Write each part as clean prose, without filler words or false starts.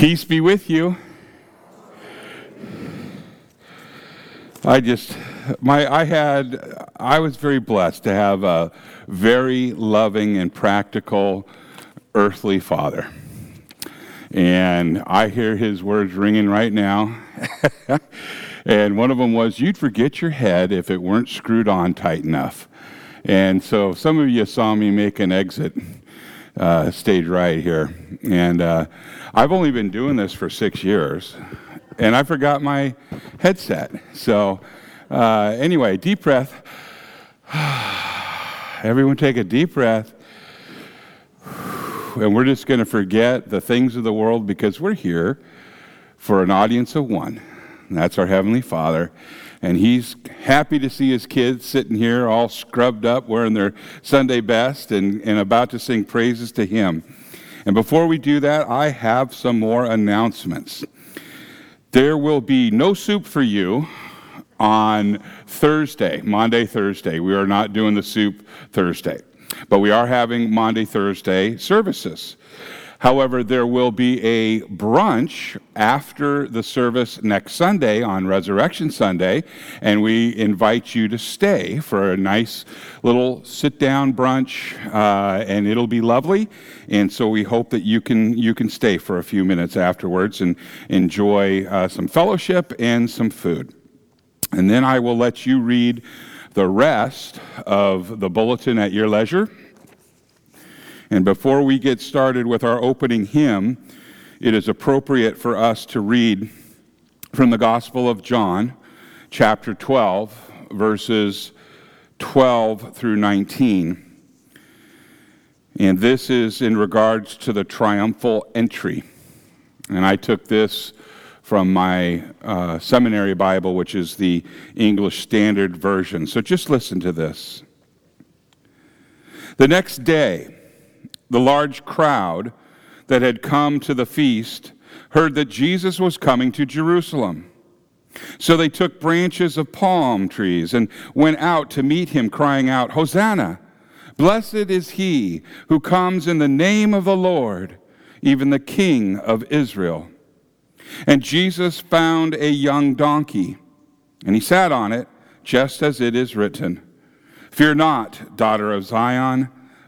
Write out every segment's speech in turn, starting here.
Peace be with you. I was very blessed to have a very loving and practical earthly father. And I hear his words ringing right now. And one of them was, you'd forget your head if it weren't screwed on tight enough. And so some of you saw me make an exit stage right here. And I've only been doing this for 6 years. And I forgot my headset. So anyway, deep breath. Everyone take a deep breath. And we're just going to forget the things of the world because we're here for an audience of one. And that's our Heavenly Father. And he's happy to see his kids sitting here all scrubbed up, wearing their Sunday best and about to sing praises to him. And before we do that, I have some more announcements. There will be no soup for you on Thursday, Monday, Thursday. We are not doing the soup Thursday, but we are having Monday, Thursday services. However, there will be a brunch after the service next Sunday on Resurrection Sunday, and we invite you to stay for a nice little sit-down brunch, and it'll be lovely. And so we hope that you can stay for a few minutes afterwards and enjoy some fellowship and some food. And then I will let you read the rest of the bulletin at your leisure. And before we get started with our opening hymn, it is appropriate for us to read from the Gospel of John, chapter 12, verses 12 through 19. And this is in regards to the triumphal entry. And I took this from my seminary Bible, which is the English Standard Version. So just listen to this. The next day, the large crowd that had come to the feast heard that Jesus was coming to Jerusalem. So they took branches of palm trees and went out to meet him, crying out, Hosanna! Blessed is he who comes in the name of the Lord, even the King of Israel. And Jesus found a young donkey, and he sat on it, just as it is written, Fear not, daughter of Zion.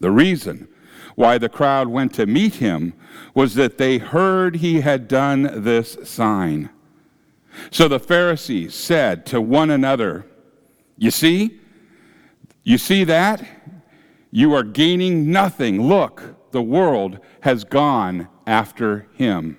The reason why the crowd went to meet him was that they heard he had done this sign. So the Pharisees said to one another, You see that? You are gaining nothing. Look, the world has gone after him.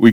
We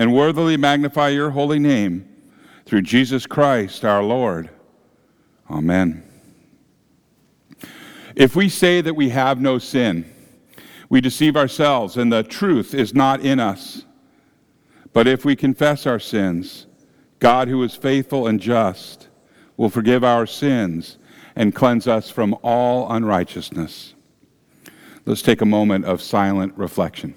and worthily magnify your holy name, through Jesus Christ our Lord. Amen. If we say that we have no sin, we deceive ourselves and the truth is not in us. But if we confess our sins, God, who is faithful and just, will forgive our sins and cleanse us from all unrighteousness. Let's take a moment of silent reflection.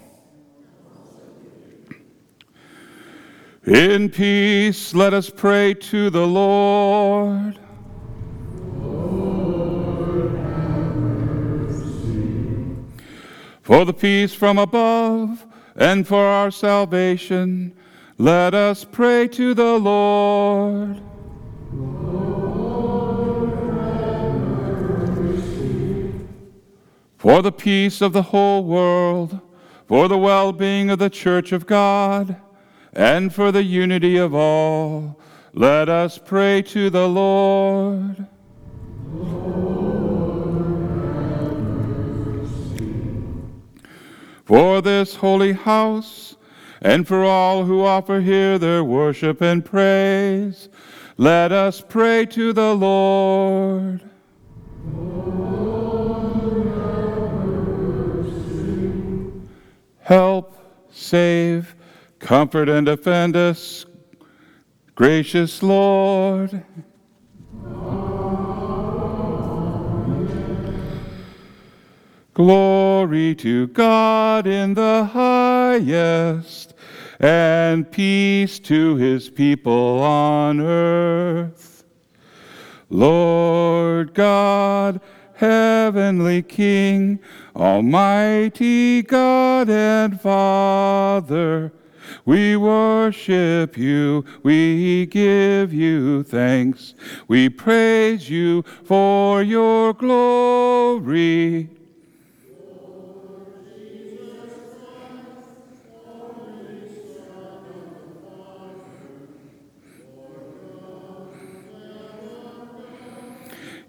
In peace, let us pray to the Lord. For the peace from above, and for our salvation, let us pray to the Lord. Lord, have mercy. For the peace of the whole world, for the well-being of the Church of God, and for the unity of all, let us pray to the Lord. For this holy house, and for all who offer here their worship and praise, let us pray to the Lord. Lord, have mercy. Help, save, comfort, and defend us, gracious Lord. Glory to God in the highest, and peace to his people on earth. Lord God, heavenly King, almighty God and Father, we worship you, we give you thanks, we praise you for your glory.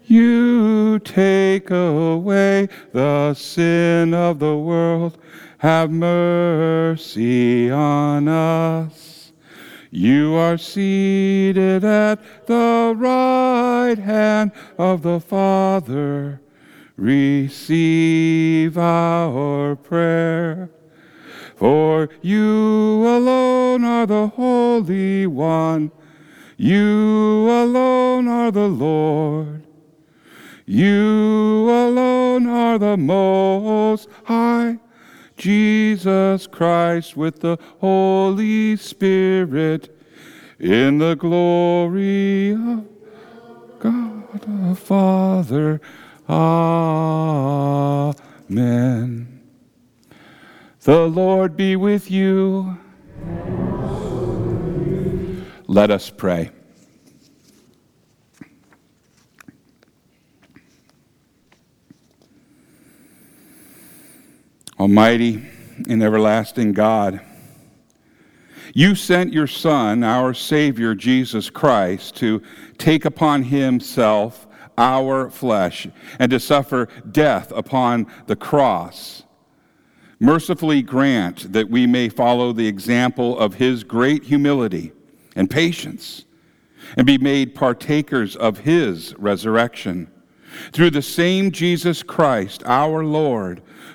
You take away the sin of the world, have mercy on us. You are seated at the right hand of the Father. Receive our prayer. For you alone are the Holy One. You alone are the Lord. You alone are the Most High. Jesus Christ with the Holy Spirit, in the glory of God the Father. Amen. The Lord be with you. Let us pray. Almighty and everlasting God, you sent your Son, our Savior, Jesus Christ, to take upon himself our flesh and to suffer death upon the cross. Mercifully grant that we may follow the example of his great humility and patience and be made partakers of his resurrection. Through the same Jesus Christ, our Lord,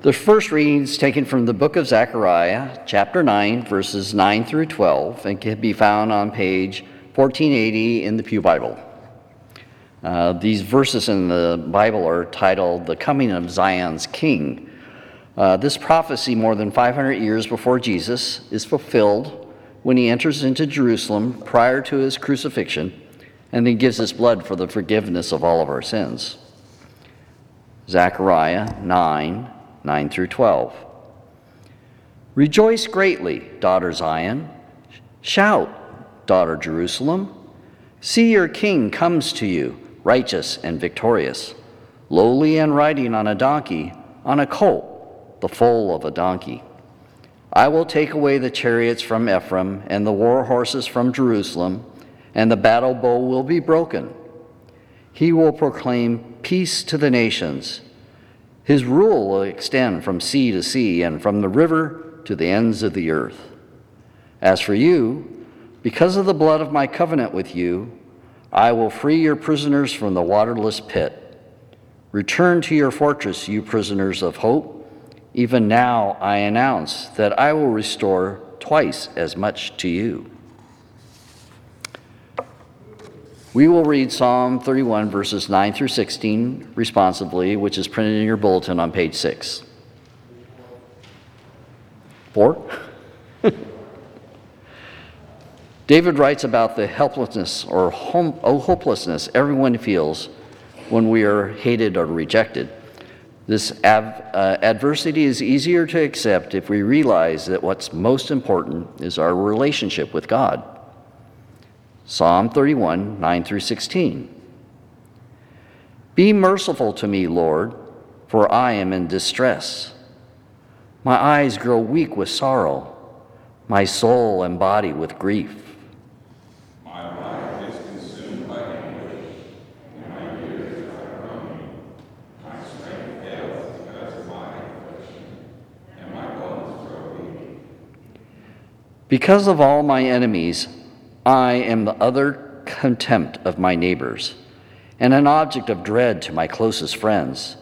The first reading is taken from the book of Zechariah, chapter 9, verses 9 through 12, and can be found on page 1480 in the Pew Bible. These verses in the Bible are titled, "The Coming of Zion's King." This prophecy, more than 500 years before Jesus, is fulfilled when he enters into Jerusalem prior to his crucifixion and then gives his blood for the forgiveness of all of our sins. Zechariah 9, 9 through 12. "Rejoice greatly, daughter Zion. Shout, daughter Jerusalem. See, your king comes to you, righteous and victorious, lowly and riding on a donkey, on a colt, the foal of a donkey. I will take away the chariots from Ephraim and the war horses from Jerusalem, and the battle bow will be broken. He will proclaim peace to the nations. His rule will extend from sea to sea and from the river to the ends of the earth. As for you, because of the blood of my covenant with you, I will free your prisoners from the waterless pit. Return to your fortress, you prisoners of hope. Even now I announce that I will restore twice as much to you." We will read Psalm 31, verses 9 through 16, responsively, which is printed in your bulletin on page 6. 4? David writes about the helplessness or hopelessness everyone feels when we are hated or rejected. This adversity is easier to accept if we realize that what's most important is our relationship with God. Psalm 31, 9 through 16. "Be merciful to me, Lord, for I am in distress. My eyes grow weak with sorrow, my soul and body with grief. Because of all my enemies, I am the utter contempt of my neighbors, and an object of dread to my closest friends.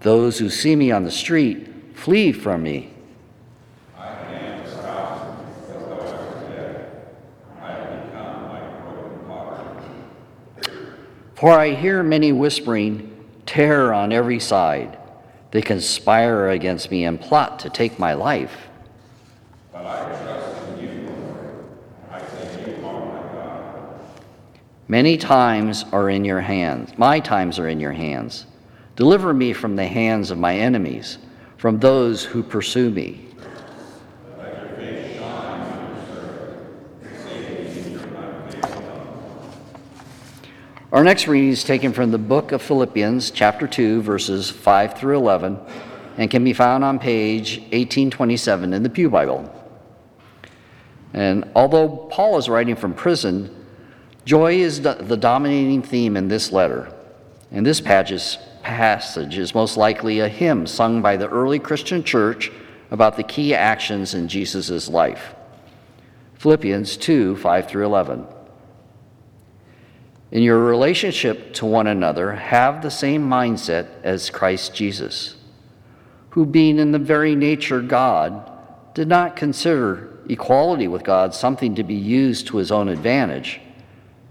Those who see me on the street flee from me. I am as thousands, as though I were dead. I have become like a broken pottery. For I hear many whispering, terror on every side. They conspire against me and plot to take my life. But I trust. Many times are in your hands. My times are in your hands. Deliver me from the hands of my enemies, from those who pursue me. Let your face shine on your servant. Save me from my face. Our next reading is taken from the book of Philippians, chapter 2, verses 5 through 11, and can be found on page 1827 in the Pew Bible. And although Paul is writing from prison, joy is the dominating theme in this letter, and this passage is most likely a hymn sung by the early Christian church about the key actions in Jesus' life. Philippians 2, 5 through 11. In your relationship to one another, have the same mindset as Christ Jesus, who, being in the very nature God, did not consider equality with God something to be used to his own advantage.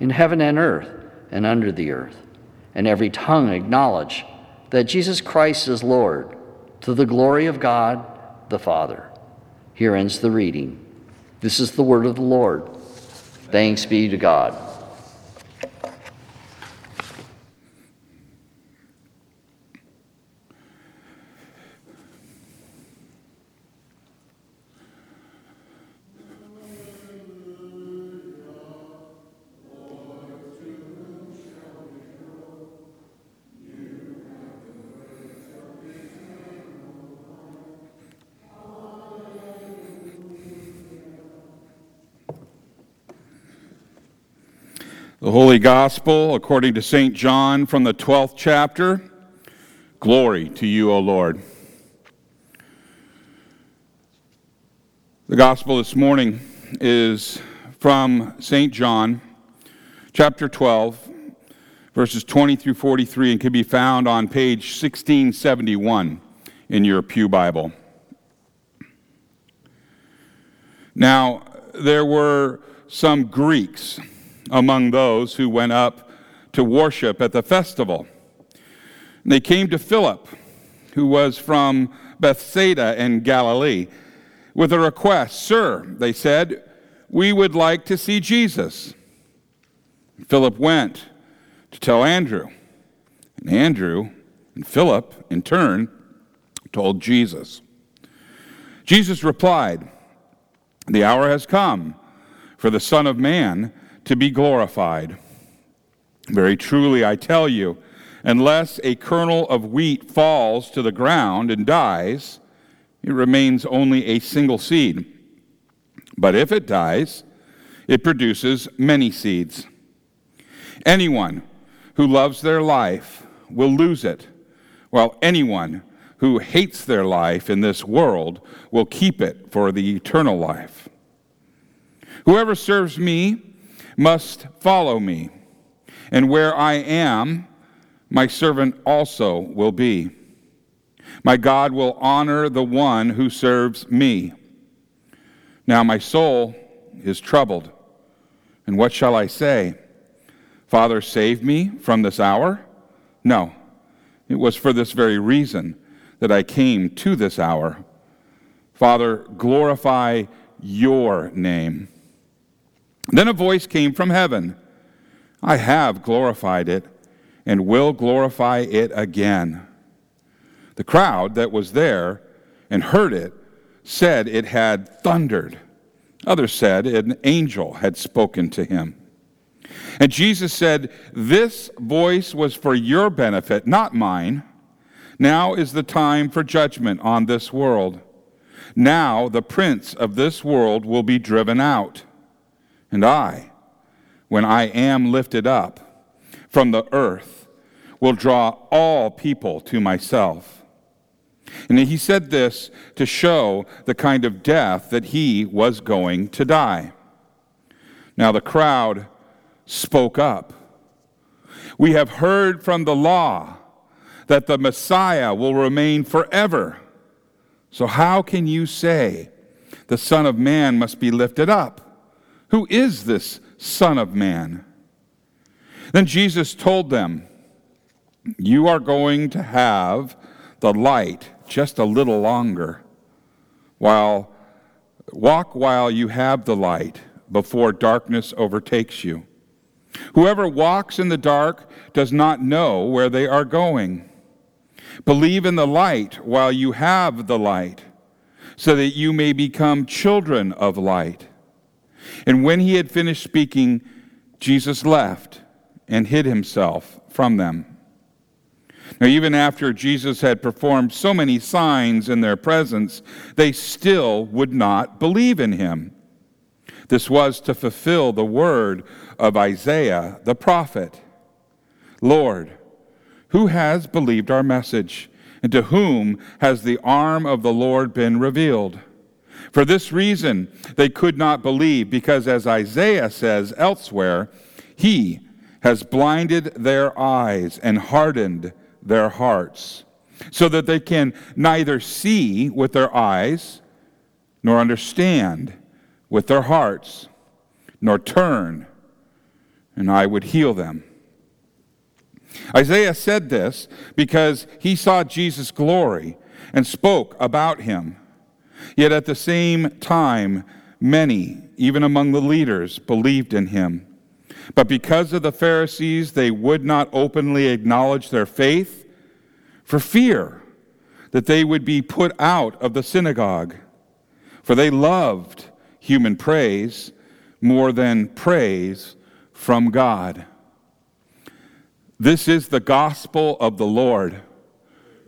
in heaven and earth and under the earth, and every tongue acknowledge that Jesus Christ is Lord, to the glory of God the Father. Here ends the reading. This is the word of the Lord. Thanks be to God. The Holy Gospel according to St. John from the 12th chapter. Glory to you, O Lord. The Gospel this morning is from St. John, chapter 12, verses 20 through 43, and can be found on page 1671 in your Pew Bible. Now, there were some Greeks among those who went up to worship at the festival. And they came to Philip, who was from Bethsaida in Galilee, with a request. "Sir," they said, "we would like to see Jesus." Philip went to tell Andrew. And Andrew and Philip, in turn, told Jesus. Jesus replied, "The hour has come for the Son of Man to be glorified. Very truly I tell you, unless a kernel of wheat falls to the ground and dies, it remains only a single seed. But if it dies, it produces many seeds. Anyone who loves their life will lose it, while anyone who hates their life in this world will keep it for the eternal life. Whoever serves me must follow me, and where I am, my servant also will be. My God will honor the one who serves me. Now my soul is troubled, and what shall I say? Father, save me from this hour? No, it was for this very reason that I came to this hour. Father, glorify your name." Then a voice came from heaven, "I have glorified it and will glorify it again." The crowd that was there and heard it said it had thundered. Others said an angel had spoken to him. And Jesus said, "This voice was for your benefit, not mine. Now is the time for judgment on this world. Now the prince of this world will be driven out. And I, when I am lifted up from the earth, will draw all people to myself." And he said this to show the kind of death that he was going to die. Now the crowd spoke up. "We have heard from the law that the Messiah will remain forever. So how can you say the Son of Man must be lifted up? Who is this Son of Man?" Then Jesus told them, "You are going to have the light just a little longer. Walk while you have the light before darkness overtakes you. Whoever walks in the dark does not know where they are going. Believe in the light while you have the light, so that you may become children of light." And when he had finished speaking, Jesus left and hid himself from them. Now, even after Jesus had performed so many signs in their presence, they still would not believe in him. This was to fulfill the word of Isaiah the prophet. Lord, who has believed our message, and to whom has the arm of the Lord been revealed? For this reason, they could not believe, because as Isaiah says elsewhere, he has blinded their eyes and hardened their hearts, so that they can neither see with their eyes, nor understand with their hearts, nor turn, and I would heal them. Isaiah said this because he saw Jesus' glory and spoke about him. Yet at the same time, many, even among the leaders, believed in him. But because of the Pharisees, they would not openly acknowledge their faith for fear that they would be put out of the synagogue. For they loved human praise more than praise from God. This is the gospel of the Lord.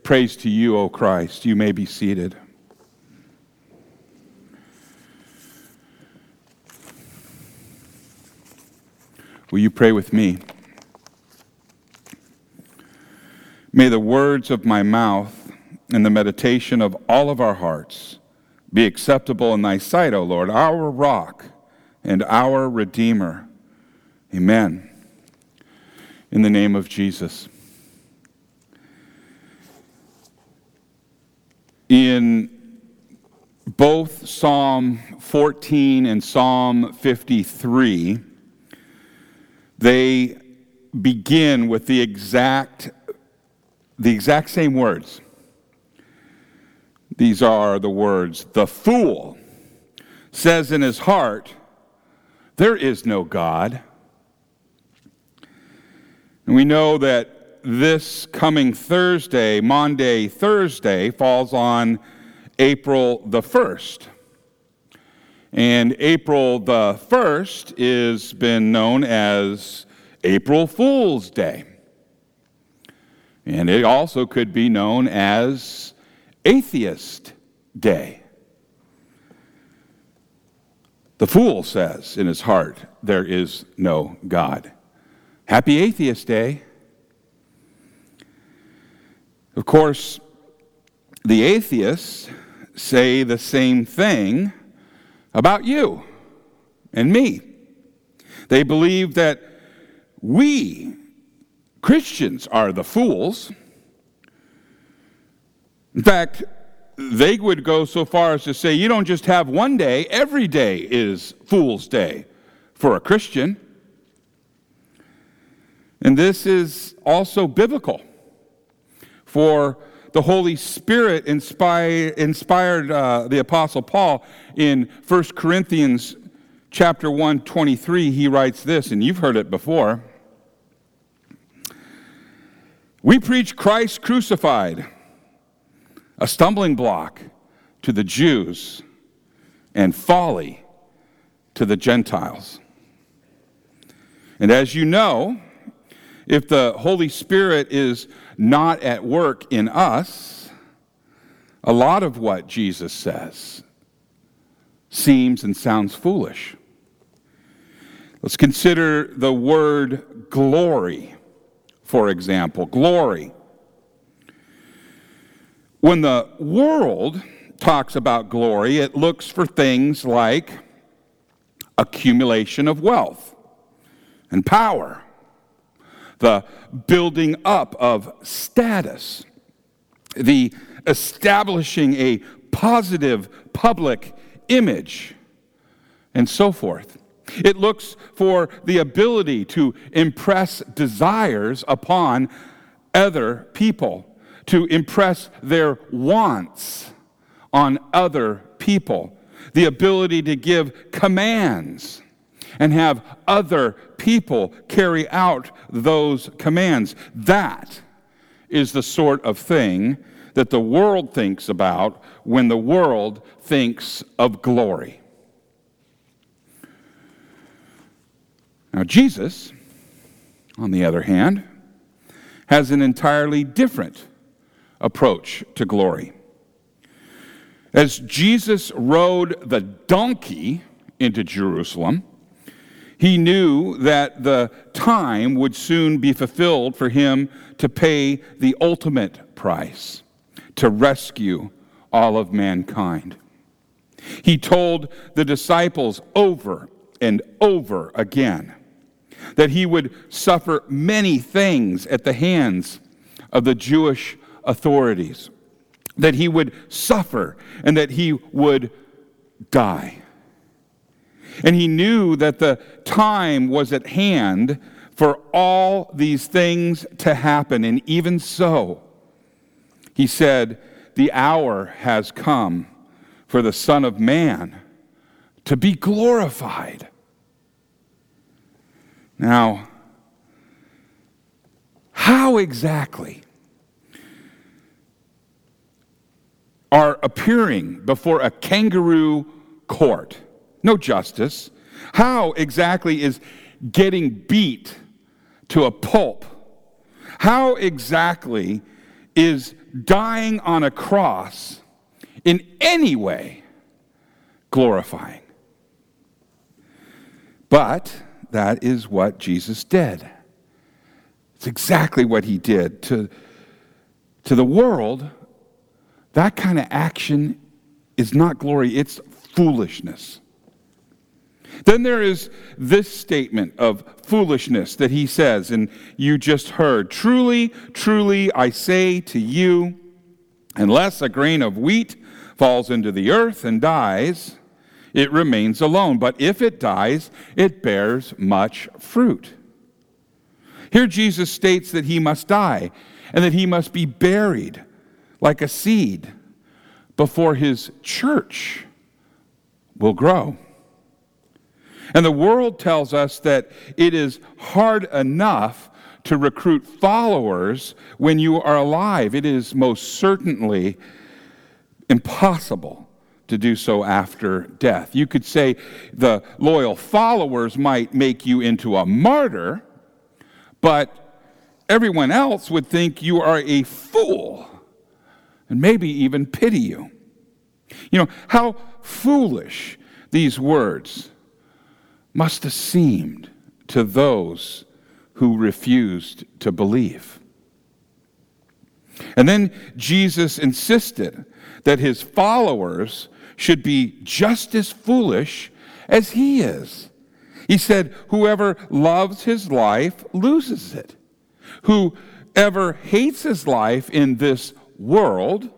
Praise to you, O Christ. You may be seated. Will you pray with me? May the words of my mouth and the meditation of all of our hearts be acceptable in thy sight, O Lord, our rock and our Redeemer. Amen. In the name of Jesus. In both Psalm 14 and Psalm 53, they begin with the exact same words. These are the words, "The fool says in his heart, there is no God." And we know that this coming Thursday, Maundy Thursday, falls on April the 1st. And April the 1st is been known as April Fool's Day. And it also could be known as Atheist Day. The fool says in his heart, there is no God. Happy Atheist Day. Of course, the atheists say the same thing about you and me. They believe that we Christians are the fools. In fact, they would go so far as to say you don't just have one day, every day is Fool's Day for a Christian. And this is also biblical, for the Holy Spirit inspired the Apostle Paul in 1 Corinthians chapter 1:23. He writes this, and you've heard it before. We preach Christ crucified, a stumbling block to the Jews and folly to the Gentiles. And as you know, if the Holy Spirit is not at work in us, a lot of what Jesus says seems and sounds foolish. Let's consider the word glory, for example. Glory. When the world talks about glory, it looks for things like accumulation of wealth and power, the building up of status, the establishing a positive public image, and so forth. It looks for the ability to impress desires upon other people, to impress their wants on other people, the ability to give commands and have other people carry out those commands. That is the sort of thing that the world thinks about when the world thinks of glory. Now, Jesus on the other hand, has an entirely different approach to glory. As Jesus rode the donkey into Jerusalem, he knew that the time would soon be fulfilled for him to pay the ultimate price, to rescue all of mankind. He told the disciples over and over again that he would suffer many things at the hands of the Jewish authorities, that he would suffer and that he would die. And he knew that the time was at hand for all these things to happen. And even so, he said, the hour has come for the Son of Man to be glorified. Now, how exactly are appearing before a kangaroo court, no justice, how exactly is getting beat to a pulp, how exactly is dying on a cross in any way glorifying? But that is what Jesus did. It's exactly what he did. To the world, that kind of action is not glory, it's foolishness. Then there is this statement of foolishness that he says, and you just heard, "Truly, truly, I say to you, unless a grain of wheat falls into the earth and dies, it remains alone. But if it dies, it bears much fruit." Here Jesus states that he must die and that he must be buried like a seed before his church will grow. And the world tells us that it is hard enough to recruit followers when you are alive. It is most certainly impossible to do so after death. You could say the loyal followers might make you into a martyr, but everyone else would think you are a fool and maybe even pity you. You know, how foolish these words must have seemed to those who refused to believe. And then Jesus insisted that his followers should be just as foolish as he is. He said, "Whoever loves his life loses it. Whoever hates his life in this world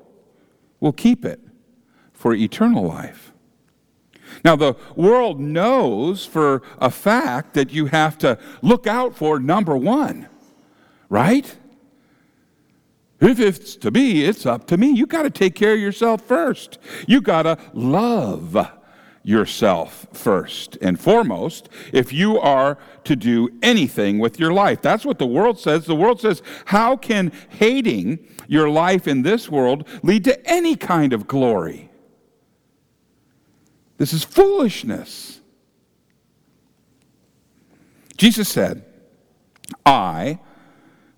will keep it for eternal life." Now, the world knows for a fact that you have to look out for number one, right? If it's to be, it's up to me. You got to take care of yourself first. You got to love yourself first and foremost if you are to do anything with your life. That's what the world says. The world says, how can hating your life in this world lead to any kind of glory? This is foolishness. Jesus said, "I,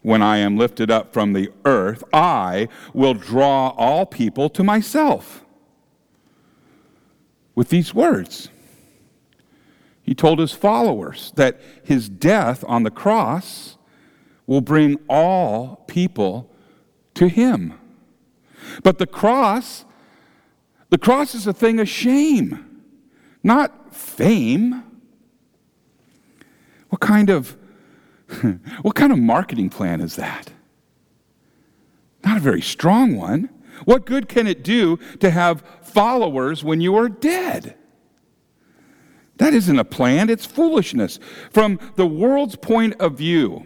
when I am lifted up from the earth, I will draw all people to myself." With these words, he told his followers that his death on the cross will bring all people to him. But the cross is a thing of shame, not fame. What kind of marketing plan is that? Not a very strong one. What good can it do to have followers when you are dead? That isn't a plan, it's foolishness. From the world's point of view,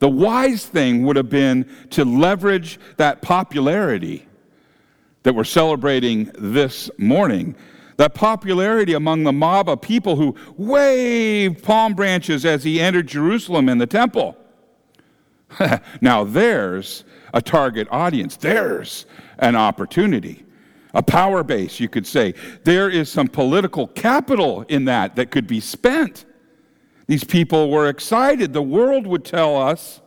the wise thing would have been to leverage that popularity that we're celebrating this morning, that popularity among the mob of people who waved palm branches as he entered Jerusalem in the temple. Now there's a target audience. There's an opportunity, a power base, you could say. There is some political capital in that could be spent. These people were excited. The world would tell us,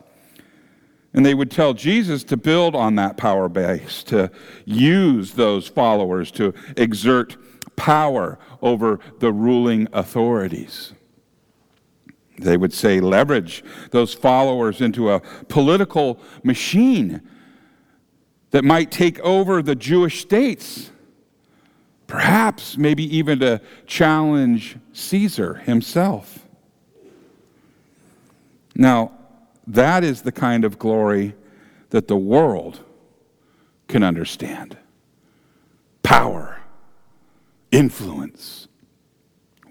and they would tell Jesus to build on that power base, to use those followers, to exert power over the ruling authorities. They would say, leverage those followers into a political machine that might take over the Jewish states, perhaps maybe even to challenge Caesar himself. Now, that is the kind of glory that the world can understand. Power, influence,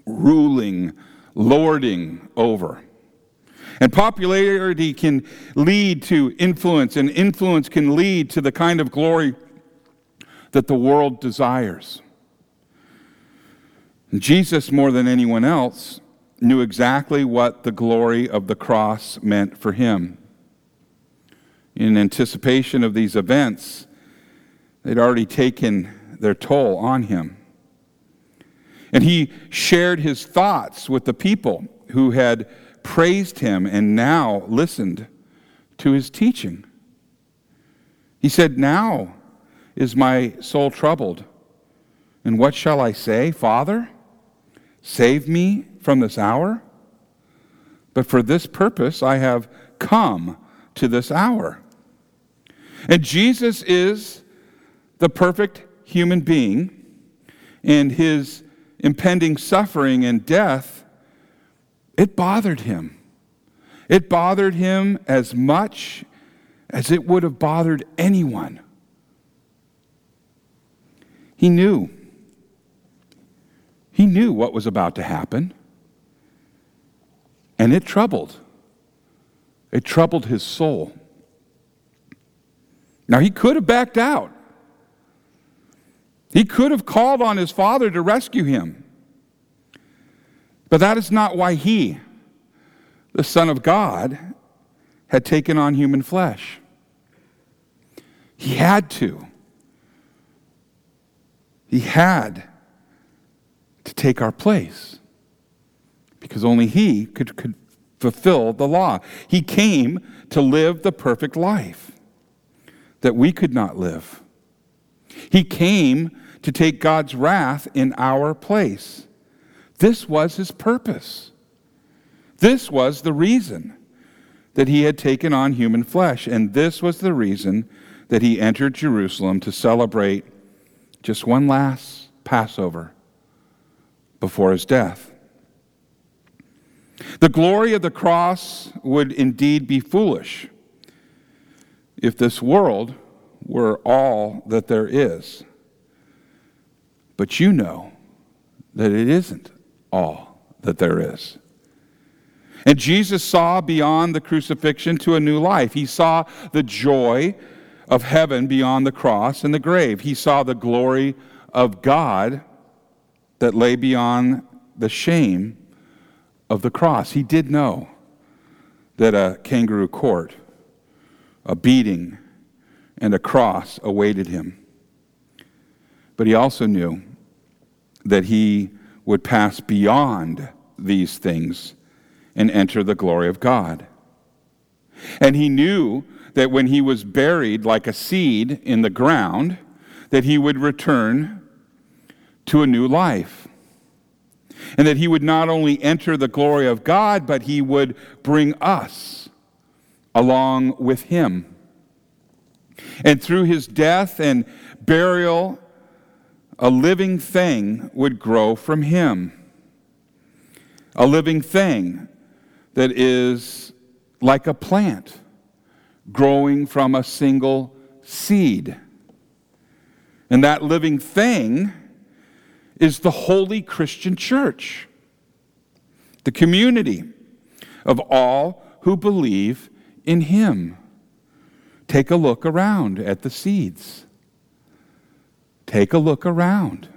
ruling, lording over. And popularity can lead to influence, and influence can lead to the kind of glory that the world desires. Jesus, more than anyone else, knew exactly what the glory of the cross meant for him. In anticipation of these events, they'd already taken their toll on him. And he shared his thoughts with the people who had praised him and now listened to his teaching. He said, "Now is my soul troubled, and what shall I say? Father, save me from this hour? But for this purpose I have come to this hour." And Jesus is the perfect human being, and his impending suffering and death, it bothered him. It bothered him as much as it would have bothered anyone. He knew. He knew what was about to happen. And it troubled. It troubled his soul. Now, he could have backed out. He could have called on his Father to rescue him. But that is not why he, the Son of God, had taken on human flesh. He had to. He had to take our place, because only he could fulfill the law. He came to live the perfect life that we could not live. He came to take God's wrath in our place. This was his purpose. This was the reason that he had taken on human flesh, and this was the reason that he entered Jerusalem to celebrate just one last Passover before his death. The glory of the cross would indeed be foolish if this world were all that there is. But you know that it isn't all that there is. And Jesus saw beyond the crucifixion to a new life. He saw the joy of heaven beyond the cross and the grave. He saw the glory of God that lay beyond the shame of the cross. He did know that a kangaroo court, a beating, and a cross awaited him. But he also knew that he would pass beyond these things and enter the glory of God. And he knew that when he was buried like a seed in the ground, that he would return to a new life. And that he would not only enter the glory of God, but he would bring us along with him. And through his death and burial, a living thing would grow from him. A living thing that is like a plant growing from a single seed. And that living thing is the holy Christian church, the community of all who believe in him. Take a look around at the seeds. Take a look around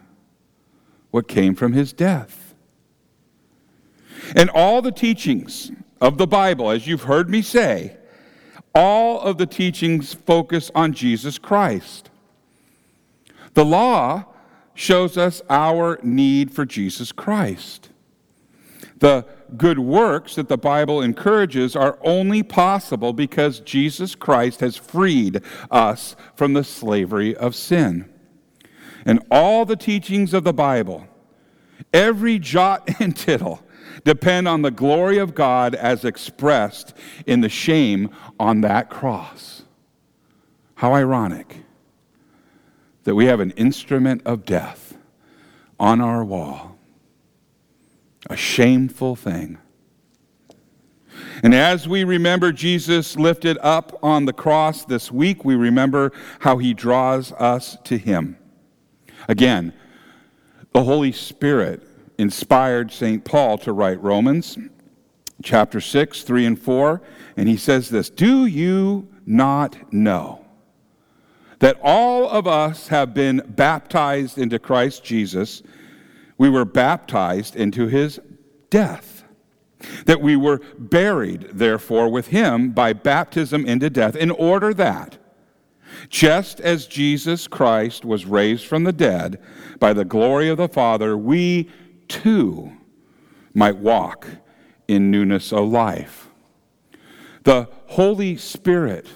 what came from his death. And all the teachings of the Bible, as you've heard me say, all of the teachings focus on Jesus Christ. The law shows us our need for Jesus Christ. The good works that the Bible encourages are only possible because Jesus Christ has freed us from the slavery of sin. And all the teachings of the Bible, every jot and tittle, depend on the glory of God as expressed in the shame on that cross. How ironic that we have an instrument of death on our wall. A shameful thing. And as we remember Jesus lifted up on the cross this week, we remember how he draws us to him. Again, the Holy Spirit inspired St. Paul to write Romans chapter 6, 3 and 4, and he says this, "Do you not know that all of us have been baptized into Christ Jesus? We were baptized into his death, that we were buried, therefore, with him by baptism into death, in order that, just as Jesus Christ was raised from the dead by the glory of the Father, we too might walk in newness of life." The Holy Spirit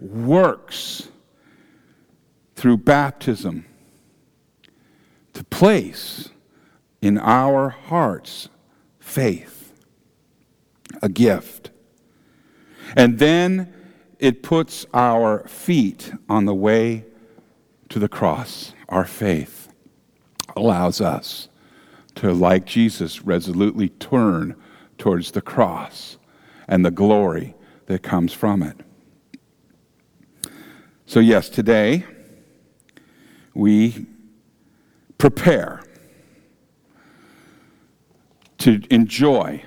works through baptism to place in our hearts faith, a gift. And then it puts our feet on the way to the cross. Our faith allows us to, like Jesus, resolutely turn towards the cross and the glory that comes from it. So yes, today we prepare to enjoy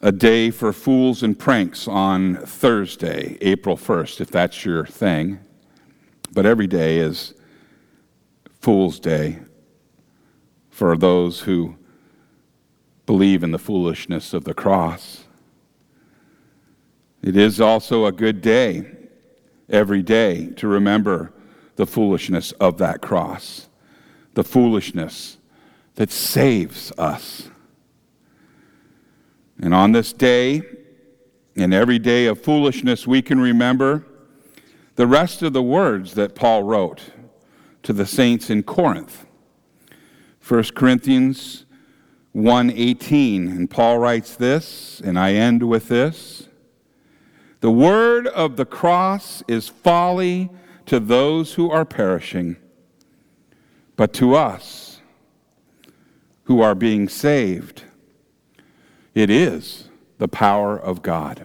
a day for fools and pranks on Thursday, April 1st, if that's your thing. But every day is Fool's Day for those who believe in the foolishness of the cross. It is also a good day every day to remember the foolishness of that cross, the foolishness that saves us. And on this day, and every day of foolishness, we can remember the rest of the words that Paul wrote to the saints in Corinth. 1 Corinthians 1:18, and Paul writes this, and I end with this, "The word of the cross is folly to those who are perishing, but to us who are being saved, it is the power of God."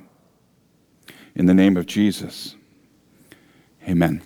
In the name of Jesus, amen.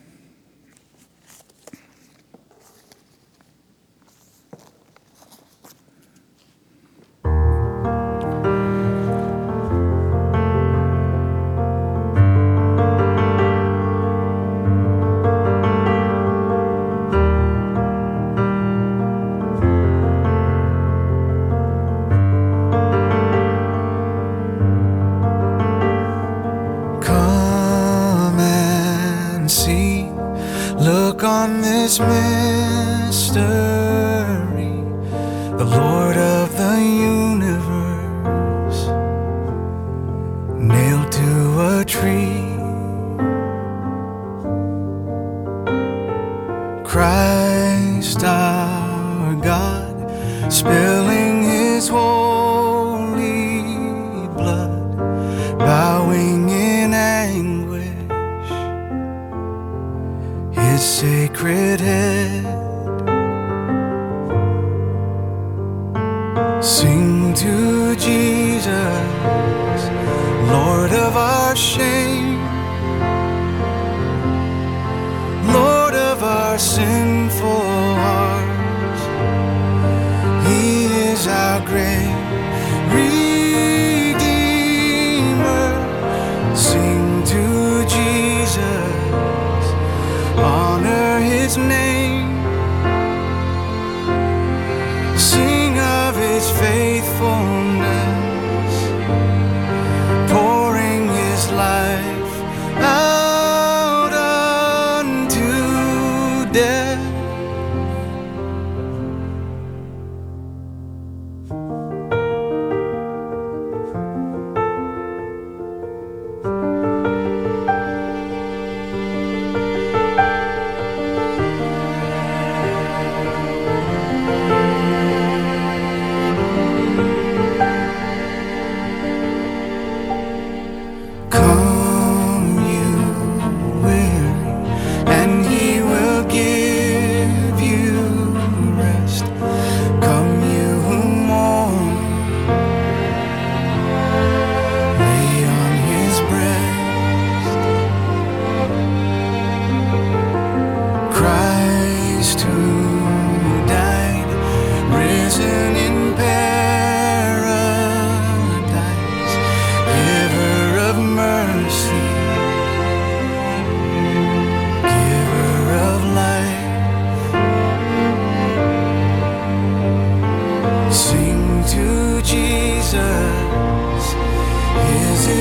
Life out unto death.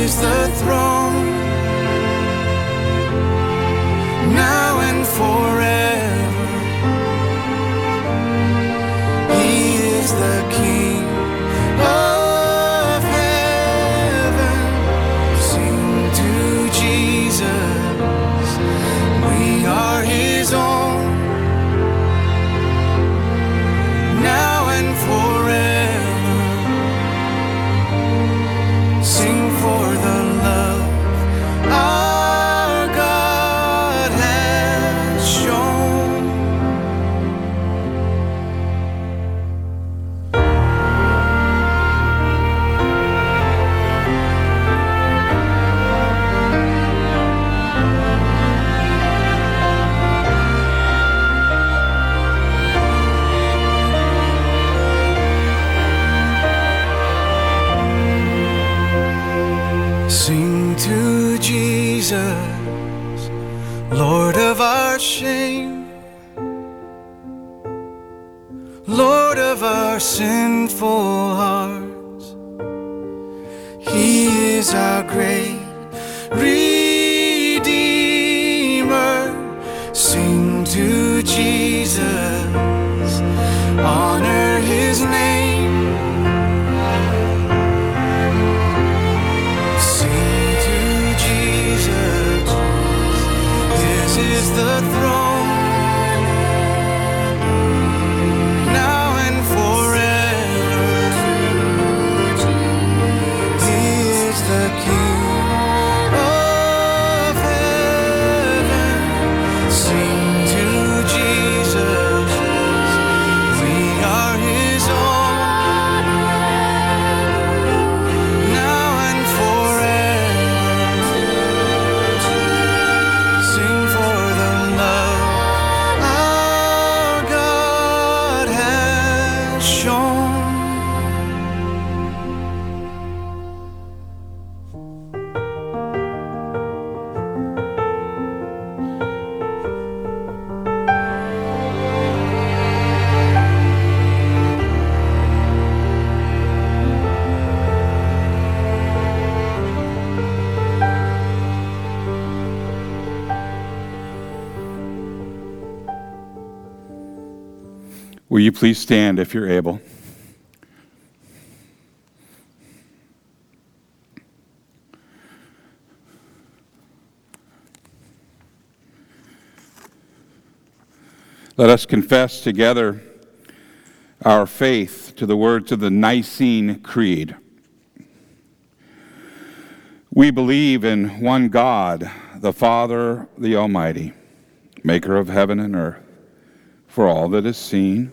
is the throne, now and forever. He is the King of heaven. Sing to Jesus, we are His own, now and forever. Sing for the love our God has shown. Sing to Jesus, Lord of our shame, Lord of our sinful hearts. He is our great Redeemer. Sing to Jesus, honor His name. Is the throne, now and forever. He is the King of heaven. Sing to Jesus, we are His own, now and forever. Sing for Will you please stand if you're able? Let us confess together our faith to the words of the Nicene Creed. We believe in one God, the Father, the Almighty, maker of heaven and earth, for all that is seen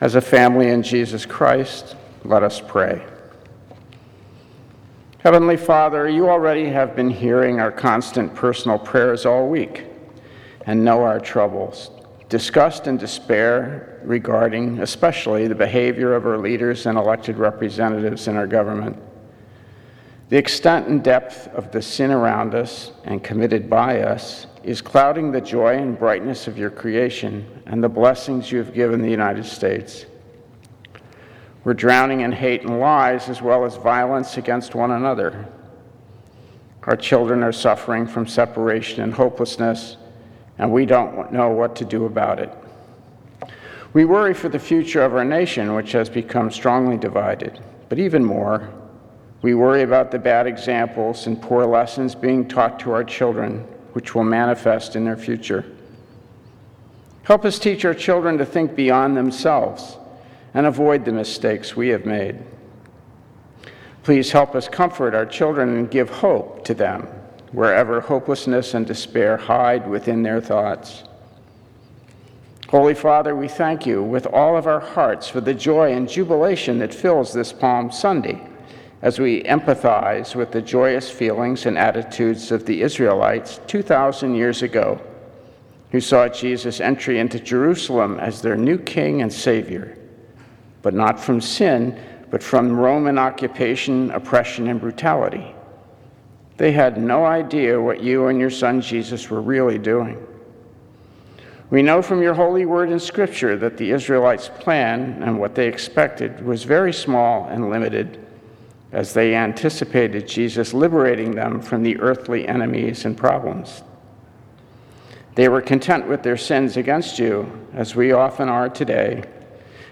As a family in Jesus Christ, let us pray. Heavenly Father, you already have been hearing our constant personal prayers all week and know our troubles, disgust and despair regarding especially the behavior of our leaders and elected representatives in our government. The extent and depth of the sin around us and committed by us is clouding the joy and brightness of your creation and the blessings you have given the United States. We're drowning in hate and lies as well as violence against one another. Our children are suffering from separation and hopelessness, and we don't know what to do about it. We worry for the future of our nation, which has become strongly divided, but even more, we worry about the bad examples and poor lessons being taught to our children, which will manifest in their future. Help us teach our children to think beyond themselves and avoid the mistakes we have made. Please help us comfort our children and give hope to them wherever hopelessness and despair hide within their thoughts. Holy Father, we thank you with all of our hearts for the joy and jubilation that fills this Palm Sunday, as we empathize with the joyous feelings and attitudes of the Israelites 2,000 years ago, who saw Jesus' entry into Jerusalem as their new king and savior, but not from sin, but from Roman occupation, oppression, and brutality. They had no idea what you and your son Jesus were really doing. We know from your holy word in Scripture that the Israelites' plan and what they expected was very small and limited, as they anticipated Jesus liberating them from the earthly enemies and problems. They were content with their sins against you, as we often are today,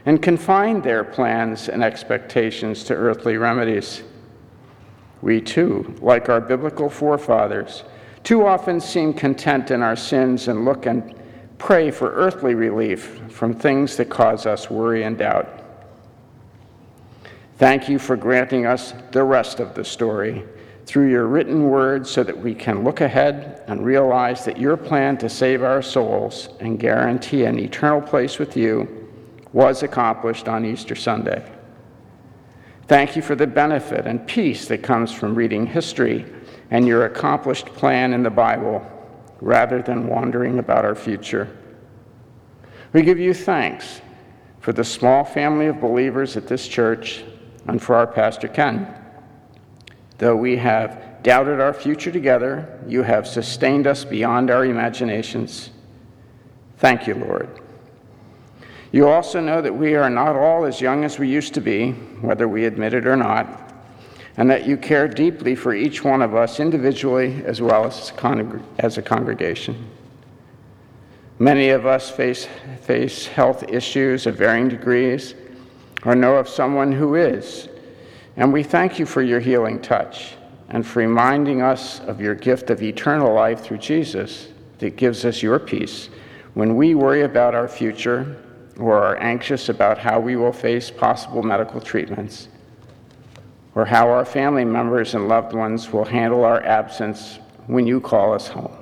and confined their plans and expectations to earthly remedies. We too, like our biblical forefathers, too often seem content in our sins and look and pray for earthly relief from things that cause us worry and doubt. Thank you for granting us the rest of the story through your written word so that we can look ahead and realize that your plan to save our souls and guarantee an eternal place with you was accomplished on Easter Sunday. Thank you for the benefit and peace that comes from reading history and your accomplished plan in the Bible rather than wondering about our future. We give you thanks for the small family of believers at this church and for our Pastor Ken. Though we have doubted our future together, you have sustained us beyond our imaginations. Thank you, Lord. You also know that we are not all as young as we used to be, whether we admit it or not, and that you care deeply for each one of us individually as well as a congregation. Many of us face health issues of varying degrees, or know of someone who is, and we thank you for your healing touch and for reminding us of your gift of eternal life through Jesus that gives us your peace when we worry about our future or are anxious about how we will face possible medical treatments or how our family members and loved ones will handle our absence when you call us home.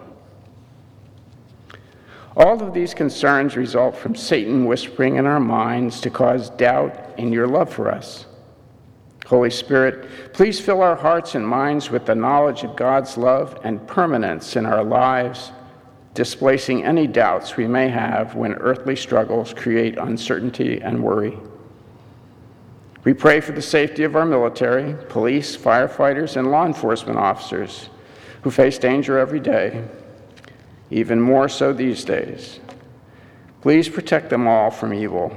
All of these concerns result from Satan whispering in our minds to cause doubt in your love for us. Holy Spirit, please fill our hearts and minds with the knowledge of God's love and permanence in our lives, displacing any doubts we may have when earthly struggles create uncertainty and worry. We pray for the safety of our military, police, firefighters, and law enforcement officers who face danger every day, even more so these days. Please protect them all from evil.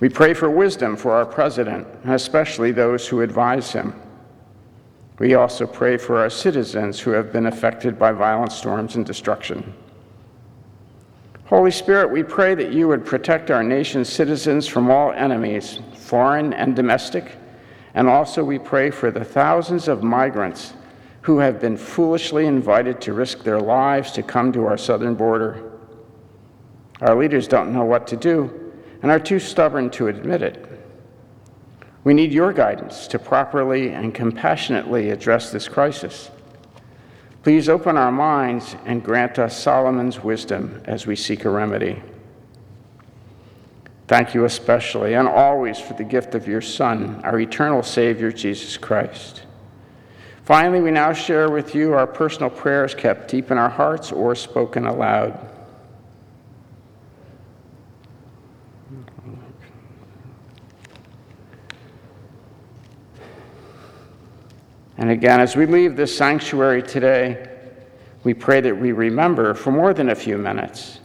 We pray for wisdom for our president, and especially those who advise him. We also pray for our citizens who have been affected by violent storms and destruction. Holy Spirit, we pray that you would protect our nation's citizens from all enemies, foreign and domestic, and also we pray for the thousands of migrants who have been foolishly invited to risk their lives to come to our southern border. Our leaders don't know what to do and are too stubborn to admit it. We need your guidance to properly and compassionately address this crisis. Please open our minds and grant us Solomon's wisdom as we seek a remedy. Thank you especially and always for the gift of your Son, our eternal Savior, Jesus Christ. Finally, we now share with you our personal prayers kept deep in our hearts or spoken aloud. And again, as we leave this sanctuary today, we pray that we remember for more than a few minutes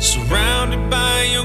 Surrounded by your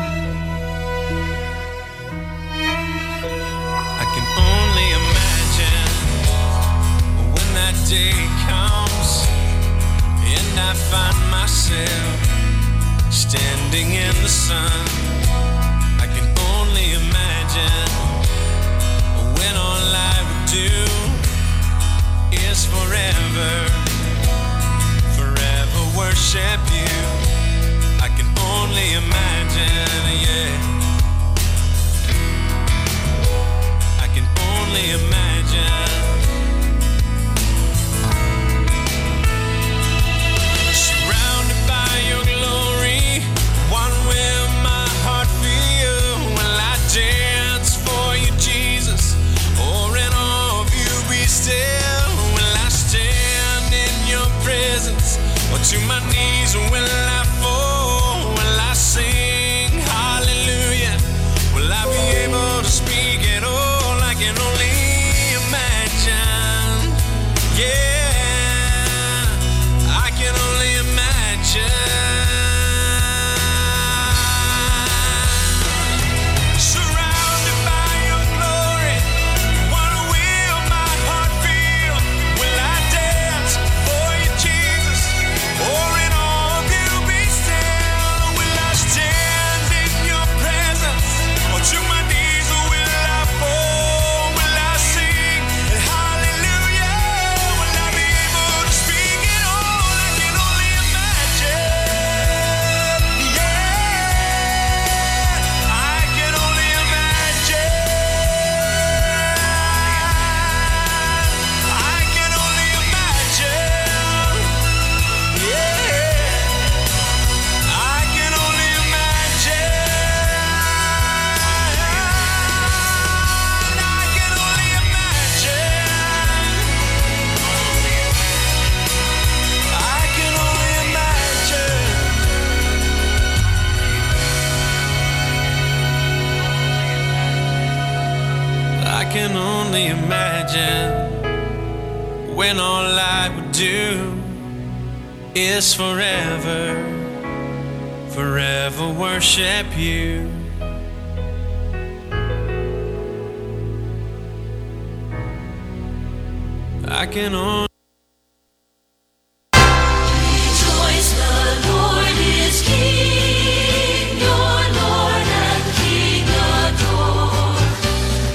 I can only imagine when that day comes and I find myself standing in the sun. I can only imagine when all I would do is forever, forever worship you. Only imagine, yeah. I can only imagine. Surrounded by your glory, what will my heart feel? Will I dance for you, Jesus, or in awe of you be still? Will I stand in your presence, or to my knees will I fall? Sing hallelujah. Will I be able to speak at all? I can only imagine. Yeah, I can only imagine. Surrounded by your glory, what will my heart feel? Will I dance for you, Jesus, or in all you be still? Will I to my knees will I fall? Will I sing hallelujah? Will I be able to speak at all? I can only imagine. Yeah, I can only imagine. I can only imagine. Yeah, I can only imagine. I can only imagine when all I would do do is forever, forever worship you. I can only rejoice, the Lord is King, your Lord and King adore.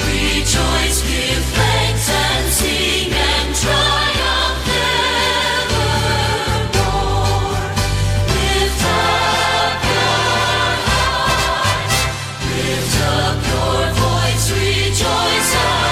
Rejoice, give thanks and sing and triumph evermore. Lift up your hearts, lift up your voice, rejoice again.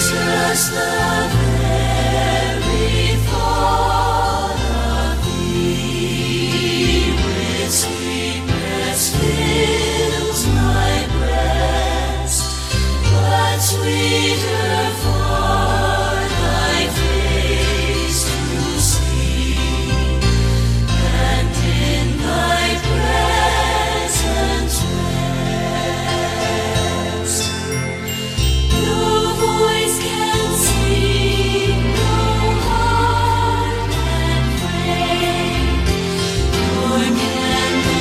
Jesus, the very thought of Thee with sweetness fills my breast, but sweeter far Thy face to see, and in Thy presence rest. No voice can sing, no heart can pray, nor can the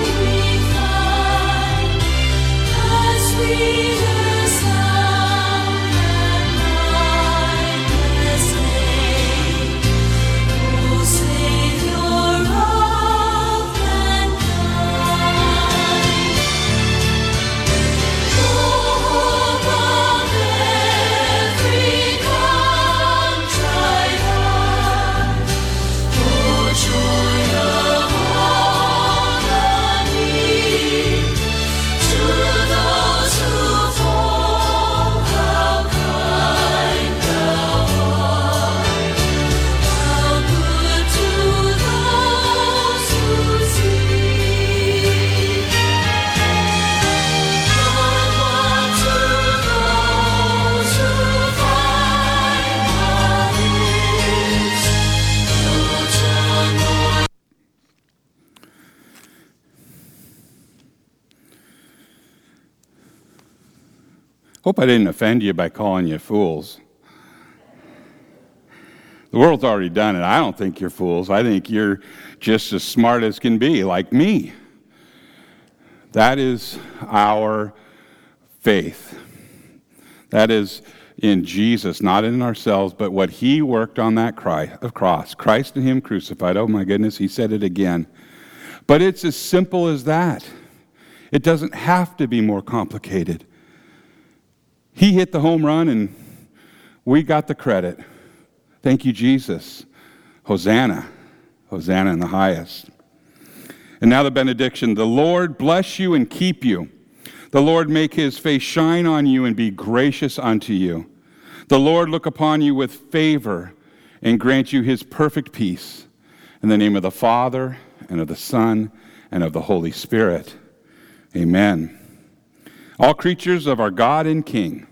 memory find a sweeter sound than Thine blessing. O Savior of mankind, hope of every contrite heart, O joy of all that need, to those who fall, how kind Thou art, how good to those who see. Hope I didn't offend you by calling you fools. The world's already done it. I don't think you're fools. I think you're just as smart as can be, like me. That is our faith. That is in Jesus, not in ourselves, but what He worked on that cross. Christ and Him crucified. Oh my goodness, He said it again. But it's as simple as that. It doesn't have to be more complicated. He hit the home run and we got the credit. Thank you, Jesus. Hosanna. Hosanna in the highest. And now the benediction. The Lord bless you and keep you. The Lord make His face shine on you and be gracious unto you. The Lord look upon you with favor and grant you His perfect peace. In the name of the Father, and of the Son, and of the Holy Spirit. Amen. All creatures of our God and King.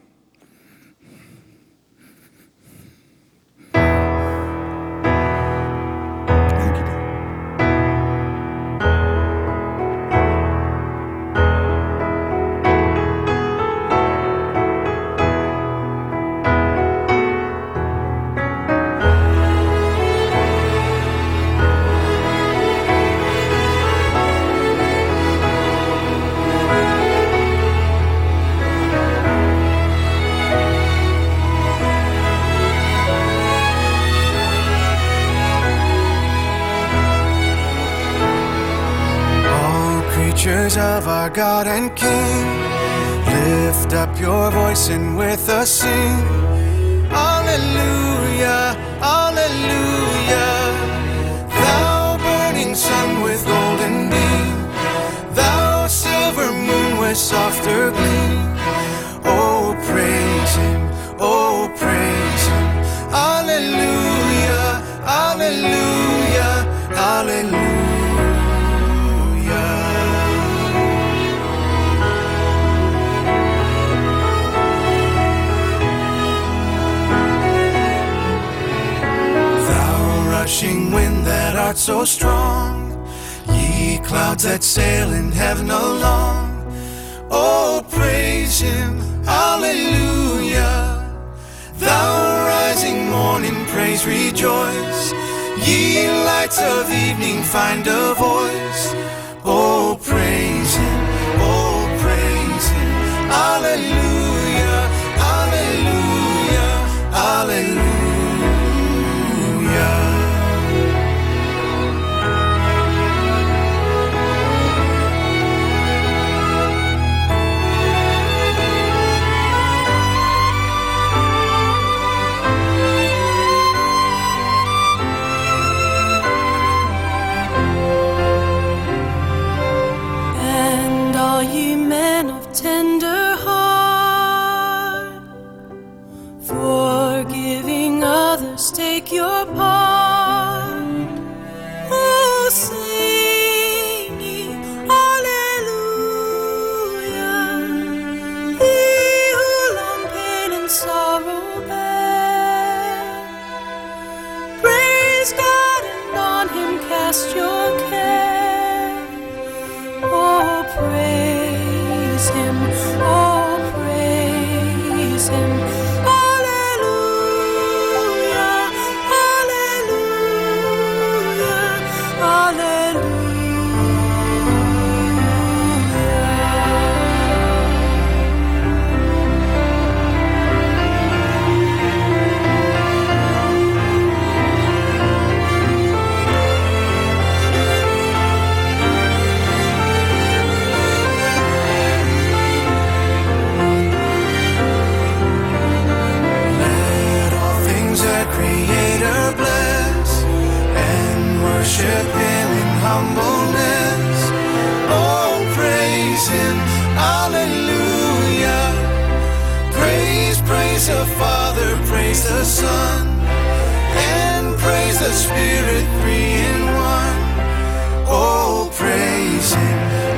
Of our God and King, lift up your voice and with us sing, Alleluia, Alleluia. Thou burning sun with golden beam, thou silver moon with softer gleam. Oh, praise Him, oh, praise Him. Alleluia, Alleluia, Alleluia. Rushing wind that art so strong, ye clouds that sail in heaven along. Oh, praise Him, hallelujah. Thou rising morning, praise rejoice. Ye lights of evening, find a voice. Oh, praise Him, oh, praise Him. Hallelujah, hallelujah, hallelujah. take your part. Oh, singing hallelujah. He who long pain and sorrow bear, praise God and on him cast your care. Oh, praise him, oh, praise him. Worship him in humbleness. Oh, praise him, hallelujah. Praise, praise the Father, praise the Son, and praise the Spirit, three in one. Oh, praise him.